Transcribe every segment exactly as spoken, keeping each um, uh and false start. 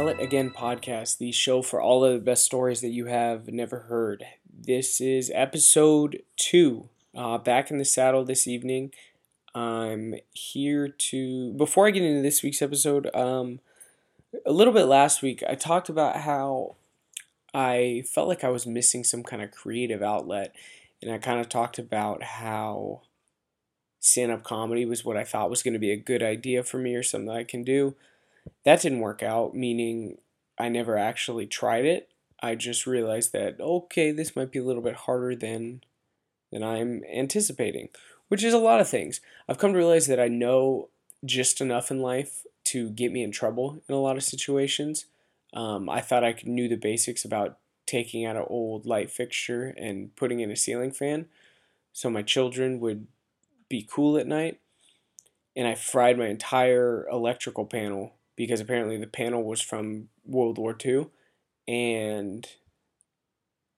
Tell It Again podcast, the show for all of the best stories that you have never heard. This is episode two. Uh, back in the saddle this evening. I'm here to... Before I get into this week's episode, um, a little bit last week, I talked about how I felt like I was missing some kind of creative outlet. And I kind of talked about how stand-up comedy was what I thought was going to be a good idea for me or something that I can do. That didn't work out, meaning I never actually tried it. I just realized that, okay, this might be a little bit harder than than I'm anticipating, which is a lot of things. I've come to realize that I know just enough in life to get me in trouble in a lot of situations. Um, I thought I knew the basics about taking out an old light fixture and putting in a ceiling fan so my children would be cool at night, and I fried my entire electrical panel because apparently the panel was from World War Two, and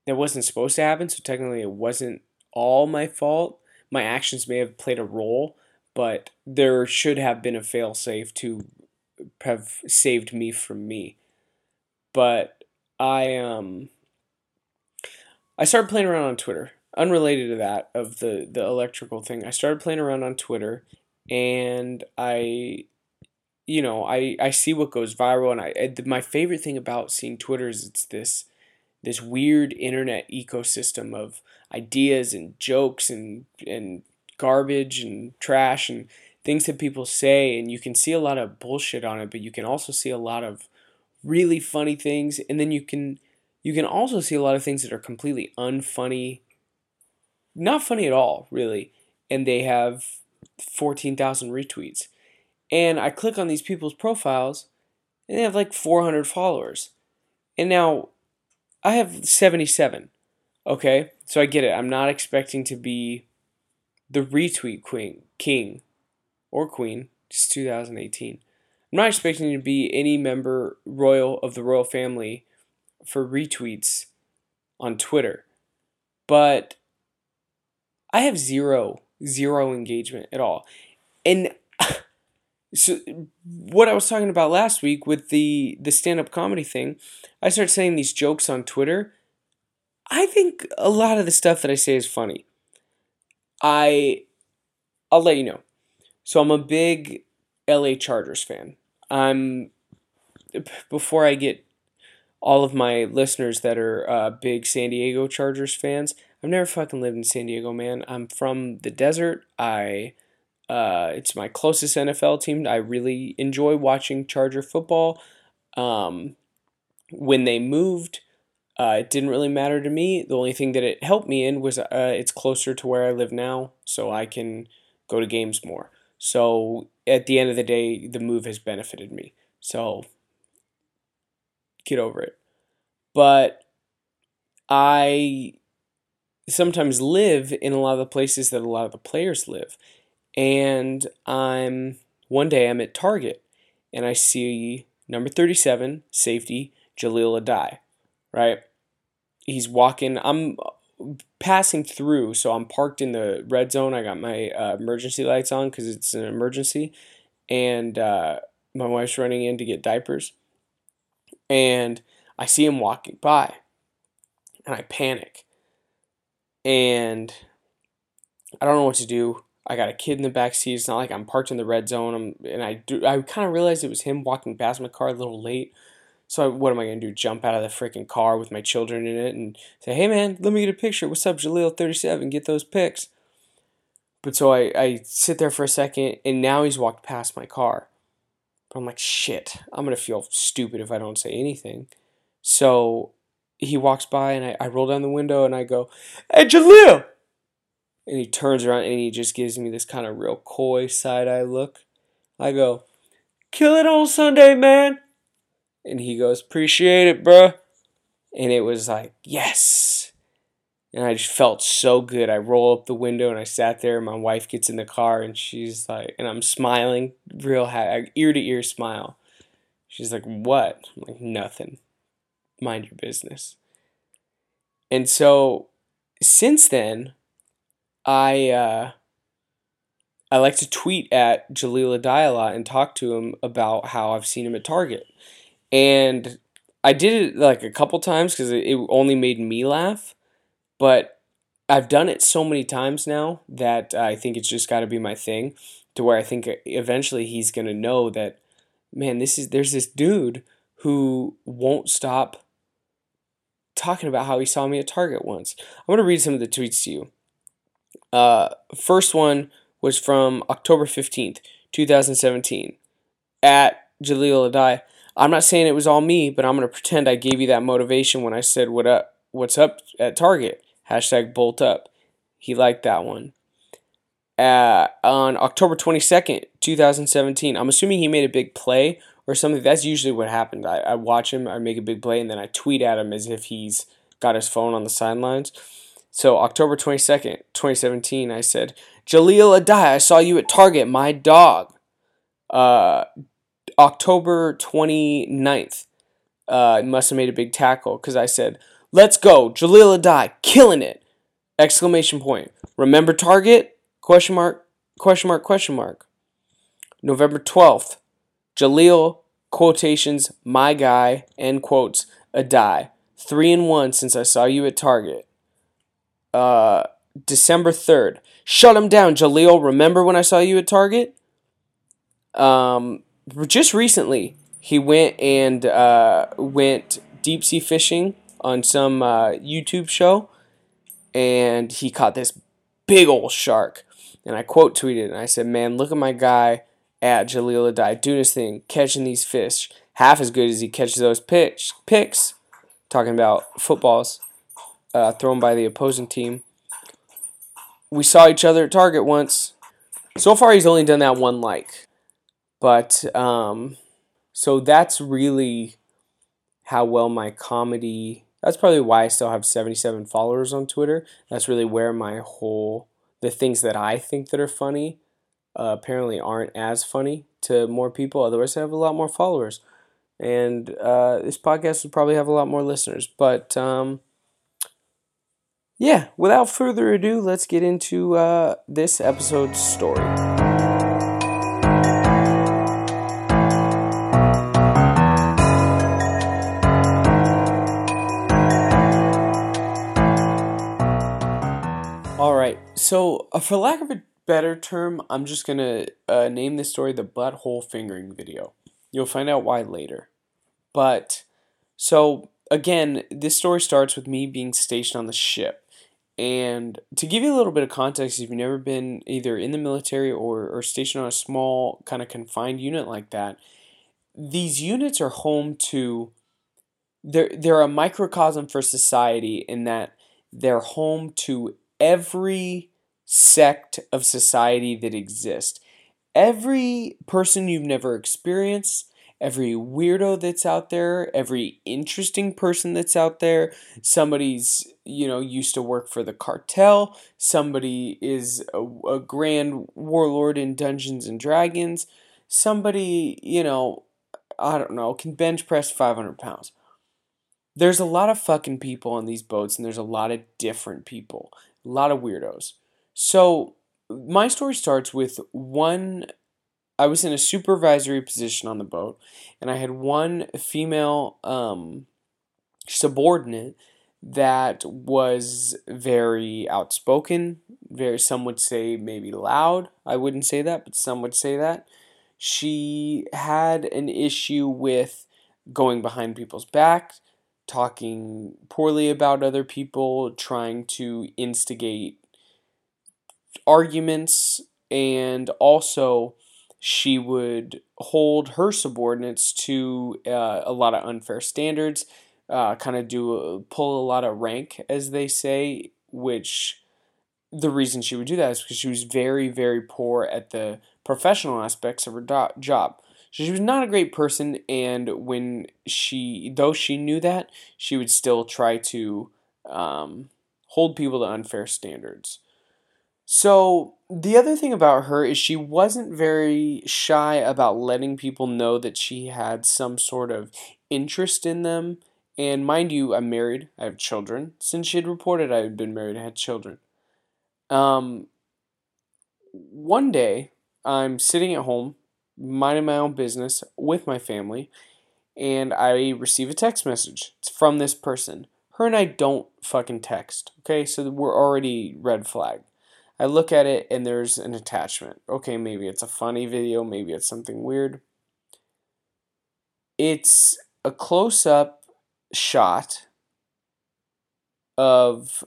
that wasn't supposed to happen, so technically it wasn't all my fault. My actions may have played a role, but there should have been a fail-safe to have saved me from me. But I um I started playing around on Twitter. Unrelated to that, of the, the electrical thing, I started playing around on Twitter, and I, you know, I, I see what goes viral, and I, I my favorite thing about seeing Twitter is it's this this weird internet ecosystem of ideas and jokes and and garbage and trash and things that people say, and you can see a lot of bullshit on it, but you can also see a lot of really funny things, and then you can you can also see a lot of things that are completely unfunny. Not funny at all, really. And they have fourteen thousand retweets. And I click on these people's profiles, and they have like four hundred followers. And now, I have seventy-seven. Okay? So I get it. I'm not expecting to be the retweet queen, king or queen. It's two thousand eighteen. I'm not expecting to be any member royal of the royal family for retweets on Twitter. But I have zero, zero engagement at all. And so what I was talking about last week with the, the stand-up comedy thing, I started saying these jokes on Twitter. I think a lot of the stuff that I say is funny. I, I'll let you know. So I'm a big L A Chargers fan. I'm, before I get all of my listeners that are uh, big San Diego Chargers fans, I've never fucking lived in San Diego, man. I'm from the desert. I, uh, it's my closest N F L team. I really enjoy watching Charger football. Um, when they moved, uh, it didn't really matter to me. The only thing that it helped me in was uh, it's closer to where I live now, so I can go to games more. So at the end of the day, the move has benefited me. So get over it. But I sometimes live in a lot of the places that a lot of the players live. And I'm, one day I'm at Target and I see number thirty-seven, safety, Jahleel Addae, right? He's walking, I'm passing through, so I'm parked in the red zone. I got my uh, emergency lights on because it's an emergency. And uh, my wife's running in to get diapers. And I see him walking by and I panic. And I don't know what to do. I got a kid in the back seat. It's not like I'm parked in the red zone. I'm, and I do. I kind of realized it was him walking past my car a little late. So I, what am I going to do? Jump out of the freaking car with my children in it and say, hey, man, let me get a picture. What's up, Jahleel thirty-seven? Get those pics. But so I, I sit there for a second, and now he's walked past my car. But I'm like, shit, I'm going to feel stupid if I don't say anything. So he walks by, and I, I roll down the window, and I go, hey, Jahleel! And he turns around, and he just gives me this kind of real coy, side-eye look. I go, kill it on Sunday, man! And he goes, appreciate it, bruh. And it was like, yes! And I just felt so good. I roll up the window, and I sat there, and my wife gets in the car, and she's like, and I'm smiling, real ha- ear-to-ear smile. She's like, what? I'm like, nothing. Mind your business. And so since then, I uh, I like to tweet at Jahleel Addae a lot and talk to him about how I've seen him at Target. And I did it like a couple times because it only made me laugh, but I've done it so many times now that I think it's just got to be my thing, to where I think eventually he's going to know that, man, this is there's this dude who won't stop talking about how he saw me at Target once. I'm going to read some of the tweets to you. Uh, first one was from October fifteenth, twenty seventeen, at Jahleel Addae. I'm not saying it was all me, but I'm going to pretend I gave you that motivation when I said what up, what's up at Target. Hashtag bolt up. He liked that one. Uh, on October twenty-second, twenty seventeen, I'm assuming he made a big play or something. That's usually what happened. I, I watch him, I make a big play, and then I tweet at him as if he's got his phone on the sidelines. So October twenty-second, twenty seventeen, I said, Jahleel Addae, I saw you at Target, my dog. Uh... October twenty-ninth, uh, must have made a big tackle, because I said, let's go, Jahleel Addae, killing it! Exclamation point. Remember Target? Question mark, question mark, question mark. November twelfth, Jahleel, quotations, my guy, end quotes, Addae. Three and one since I saw you at Target. Uh, December third, shut him down, Jahleel, remember when I saw you at Target? Um... Just recently, he went and uh, went deep sea fishing on some uh, YouTube show, and he caught this big old shark. And I quote tweeted, and I said, "Man, look at my guy at Jahleel Addae doing his thing, catching these fish, half as good as he catches those pitch picks." Talking about footballs uh, thrown by the opposing team. We saw each other at Target once. So far, he's only done that one like. But, um, so that's really how well my comedy, that's probably why I still have seventy-seven followers on Twitter. That's really where my whole, the things that I think that are funny, uh, apparently aren't as funny to more people. Otherwise, I have a lot more followers. And uh, this podcast would probably have a lot more listeners. But, um, yeah, without further ado, let's get into uh, this episode's story. So, uh, for lack of a better term, I'm just going to uh, name this story the butthole fingering video. You'll find out why later. But, so, again, this story starts with me being stationed on the ship. And to give you a little bit of context, if you've never been either in the military or, or stationed on a small kind of confined unit like that, these units are home to, they're, they're a microcosm for society in that they're home to every sect of society that exists. Every person you've never experienced, every weirdo that's out there, every interesting person that's out there, somebody's, you know, used to work for the cartel, somebody is a, a grand warlord in Dungeons and Dragons, somebody, you know, I don't know, can bench press five hundred pounds. There's a lot of fucking people on these boats, and there's a lot of different people, a lot of weirdos. So, my story starts with one, I was in a supervisory position on the boat, and I had one female um, subordinate that was very outspoken, very, some would say maybe loud, I wouldn't say that, but some would say that. She had an issue with going behind people's backs, talking poorly about other people, trying to instigate arguments, and also she would hold her subordinates to uh, a lot of unfair standards, uh, kind of do a, pull a lot of rank, as they say, which the reason she would do that is because she was very, very poor at the professional aspects of her do- job. She was not a great person, and when she, though she knew that, she would still try to um, hold people to unfair standards. So, the other thing about her is she wasn't very shy about letting people know that she had some sort of interest in them. And mind you, I'm married, I have children. Since she had reported I had been married, I had children. Um, one day, I'm sitting at home, minding my own business with my family, and I receive a text message. It's from this person. Her and I don't fucking text, okay? So we're already red flag. I look at it, and there's an attachment. Okay, maybe it's a funny video. Maybe it's something weird. It's a close-up shot of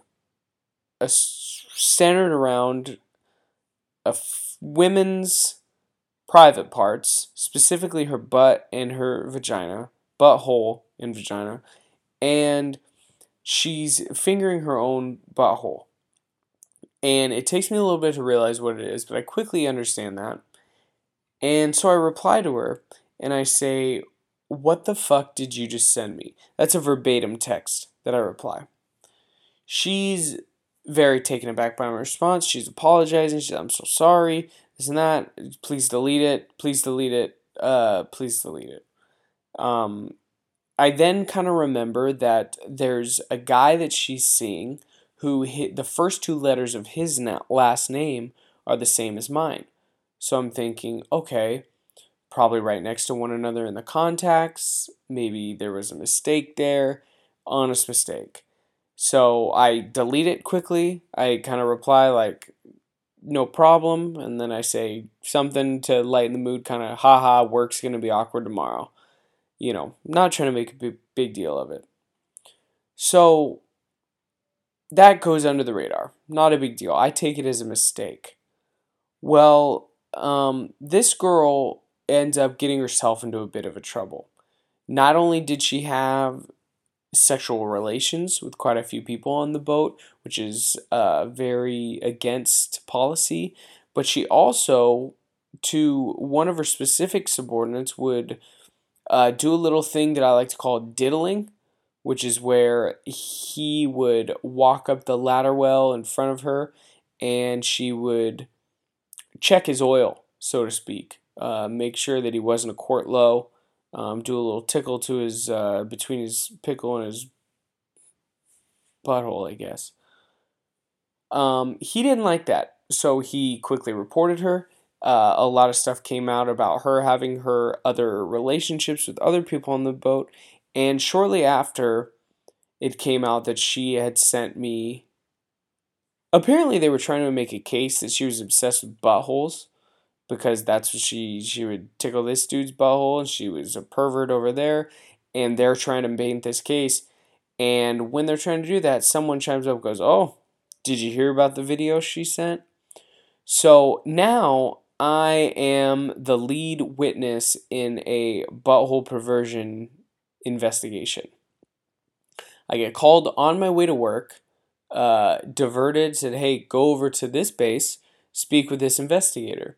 a centered around a f- women's private parts, specifically her butt and her vagina, butthole and vagina, and she's fingering her own butthole. And it takes me a little bit to realize what it is, but I quickly understand that. And so I reply to her, and I say, "What the fuck did you just send me?" That's a verbatim text that I reply. She's very taken aback by my response. She's apologizing. She's, "I'm so sorry. This and that. Please delete it. Please delete it. Uh, please delete it." Um, I then kind of remember that there's a guy that she's seeing who hit the first two letters of his na- last name are the same as mine. So I'm thinking, okay, probably right next to one another in the contacts. Maybe there was a mistake there. Honest mistake. So I delete it quickly. I kind of reply like, "No problem." And then I say something to lighten the mood, kind of, "Haha, work's going to be awkward tomorrow." You know, not trying to make a big, big deal of it. So that goes under the radar. Not a big deal. I take it as a mistake. Well, um, this girl ends up getting herself into a bit of a trouble. Not only did she have sexual relations with quite a few people on the boat, which is uh, very against policy, but she also, to one of her specific subordinates, would uh, do a little thing that I like to call diddling, which is where he would walk up the ladder well in front of her, and she would check his oil, so to speak, uh, make sure that he wasn't a quart low, um, do a little tickle to his uh, between his pickle and his butthole, I guess. Um, he didn't like that, so he quickly reported her. Uh, a lot of stuff came out about her having her other relationships with other people on the boat. And shortly after, it came out that she had sent me... Apparently, they were trying to make a case that she was obsessed with buttholes, because that's what she... She would tickle this dude's butthole, and she was a pervert over there, and they're trying to paint this case. And when they're trying to do that, someone chimes up and goes, "Oh, did you hear about the video she sent?" So now I am the lead witness in a butthole perversion investigation. I get called on my way to work, uh, diverted, said, "Hey, go over to this base, speak with this investigator."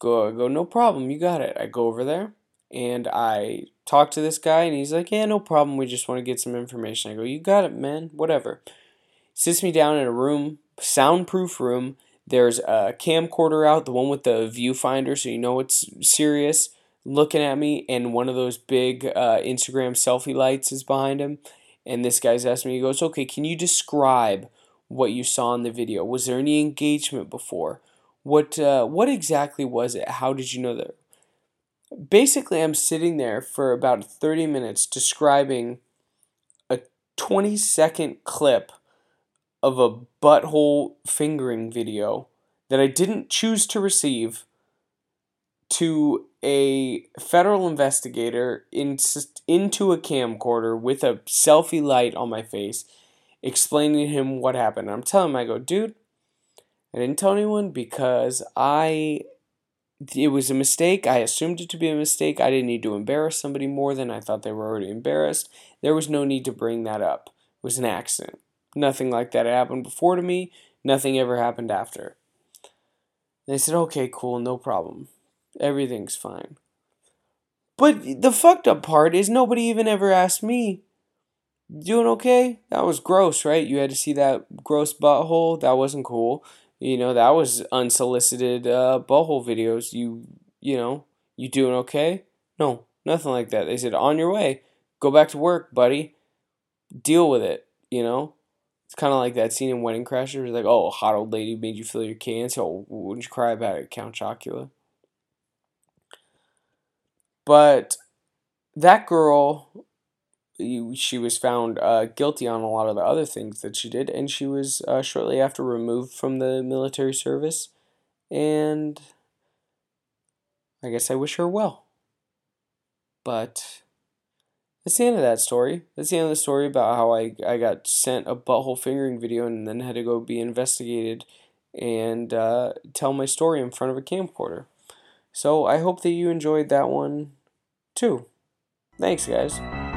Go, I go, "No problem, you got it." I go over there, and I talk to this guy, and he's like, "Yeah, no problem, we just want to get some information." I go, "You got it, man, whatever." Sits me down in a room, soundproof room. There's a camcorder out, the one with the viewfinder, so you know it's serious, looking at me, and one of those big uh, Instagram selfie lights is behind him, and this guy's asking me, he goes, "Okay, can you describe what you saw in the video? Was there any engagement before? What uh, what exactly was it? How did you know that?" Basically, I'm sitting there for about thirty minutes describing a twenty-second clip of a butthole fingering video that I didn't choose to receive to a federal investigator in, into a camcorder with a selfie light on my face, explaining to him what happened. I'm telling him, I go, "Dude, I didn't tell anyone because I, it was a mistake. I assumed it to be a mistake. I didn't need to embarrass somebody more than I thought they were already embarrassed. There was no need to bring that up. It was an accident. Nothing like that happened before to me. Nothing ever happened after." They said, "Okay, cool, no problem. Everything's fine." But the fucked up part is nobody even ever asked me, "Doing okay? That was gross, right? You had to see that gross butthole. That wasn't cool. You know, that was unsolicited uh, butthole videos. You, you know, you doing okay?" No, nothing like that. They said, "On your way. Go back to work, buddy. Deal with it." You know, it's kind of like that scene in Wedding Crashers, like, "Oh, a hot old lady made you feel your cans. Oh, wouldn't you cry about it, Count Chocula?" But that girl, she was found uh, guilty on a lot of the other things that she did, and she was uh, shortly after removed from the military service, and I guess I wish her well. But that's the end of that story. That's the end of the story about how I, I got sent a butthole fingering video and then had to go be investigated and uh, tell my story in front of a camcorder. So I hope that you enjoyed that one too. Thanks, guys.